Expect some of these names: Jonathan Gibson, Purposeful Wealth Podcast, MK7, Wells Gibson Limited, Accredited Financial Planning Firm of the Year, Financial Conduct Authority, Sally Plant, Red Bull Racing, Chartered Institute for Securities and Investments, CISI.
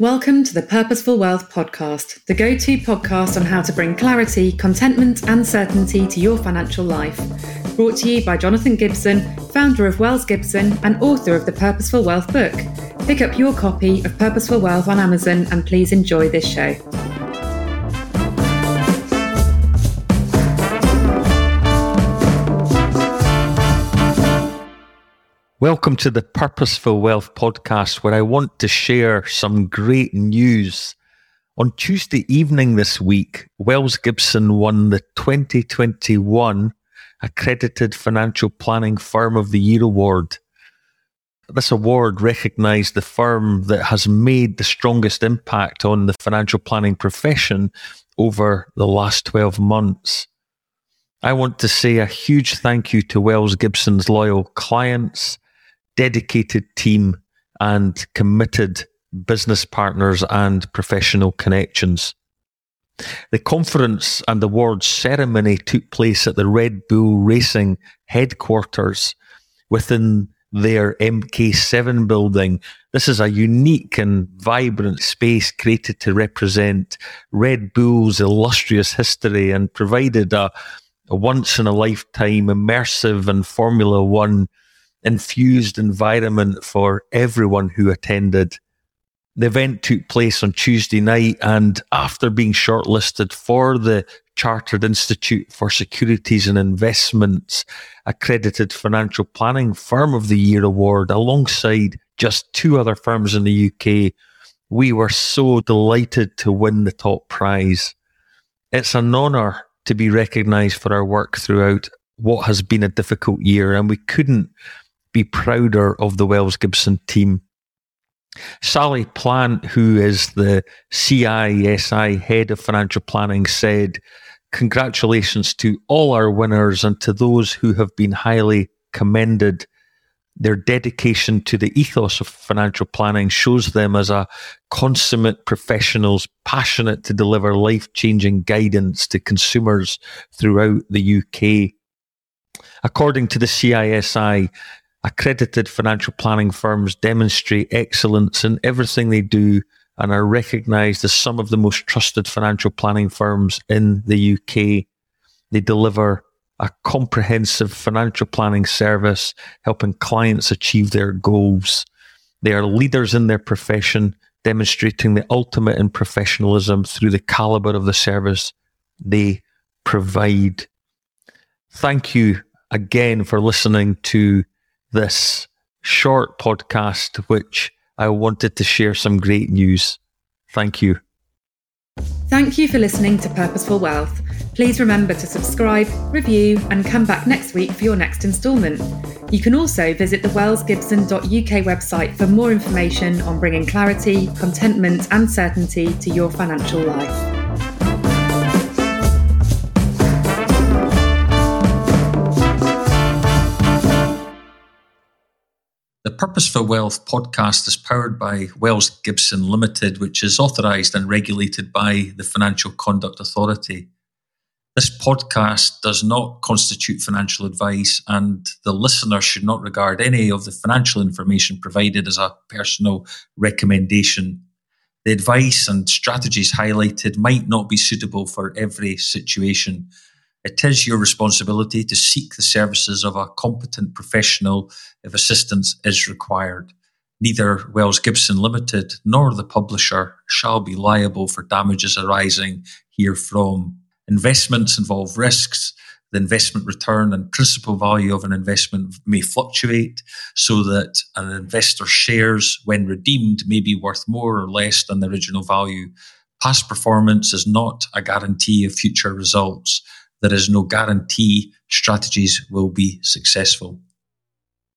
Welcome to the Purposeful Wealth Podcast, the go-to podcast on how to bring clarity, contentment and certainty to your financial life. Brought to you by Jonathan Gibson, founder of Wells Gibson and author of the Purposeful Wealth book. Pick up your copy of Purposeful Wealth on Amazon and please enjoy this show. Welcome to the Purposeful Wealth Podcast, where I want to share some great news. On Tuesday evening this week, Wells Gibson won the 2021 Accredited Financial Planning Firm of the Year award. This award recognised the firm that has made the strongest impact on the financial planning profession over the last 12 months. I want to say a huge thank you to Wells Gibson's loyal clients, dedicated team and committed business partners and professional connections. The conference and awards ceremony took place at the Red Bull Racing headquarters within their MK7 building. This is a unique and vibrant space created to represent Red Bull's illustrious history and provided a once-in-a-lifetime immersive and Formula One infused environment for everyone who attended. The event took place on Tuesday night, and after being shortlisted for the Chartered Institute for Securities and Investments Accredited Financial Planning Firm of the Year award alongside just two other firms in the UK, we were so delighted to win the top prize. It's an honour to be recognised for our work throughout what has been a difficult year, and we couldn't be prouder of the Wells Gibson team. Sally Plant, who is the CISI head of financial planning, said, "Congratulations to all our winners and to those who have been highly commended. Their dedication to the ethos of financial planning shows them as a consummate professionals passionate to deliver life-changing guidance to consumers throughout the UK." According to the CISI, accredited financial planning firms demonstrate excellence in everything they do and are recognised as some of the most trusted financial planning firms in the UK. They deliver a comprehensive financial planning service, helping clients achieve their goals. They are leaders in their profession, demonstrating the ultimate in professionalism through the calibre of the service they provide. Thank you again for listening to this short podcast, which I wanted to share some great news. Thank you. Thank you for listening to Purposeful Wealth. Please remember to subscribe, review, and come back next week for your next instalment. You can also visit the wellsgibson.uk website for more information on bringing clarity, contentment, and certainty to your financial life. The Purposeful Wealth podcast is powered by Wells Gibson Limited, which is authorised and regulated by the Financial Conduct Authority. This podcast does not constitute financial advice, and the listener should not regard any of the financial information provided as a personal recommendation. The advice and strategies highlighted might not be suitable for every situation. It is your responsibility to seek the services of a competent professional if assistance is required. Neither Wells Gibson Limited nor the publisher shall be liable for damages arising herefrom. Investments involve risks. The investment return and principal value of an investment may fluctuate so that an investor's shares, when redeemed, may be worth more or less than the original value. Past performance is not a guarantee of future results. There is no guarantee strategies will be successful.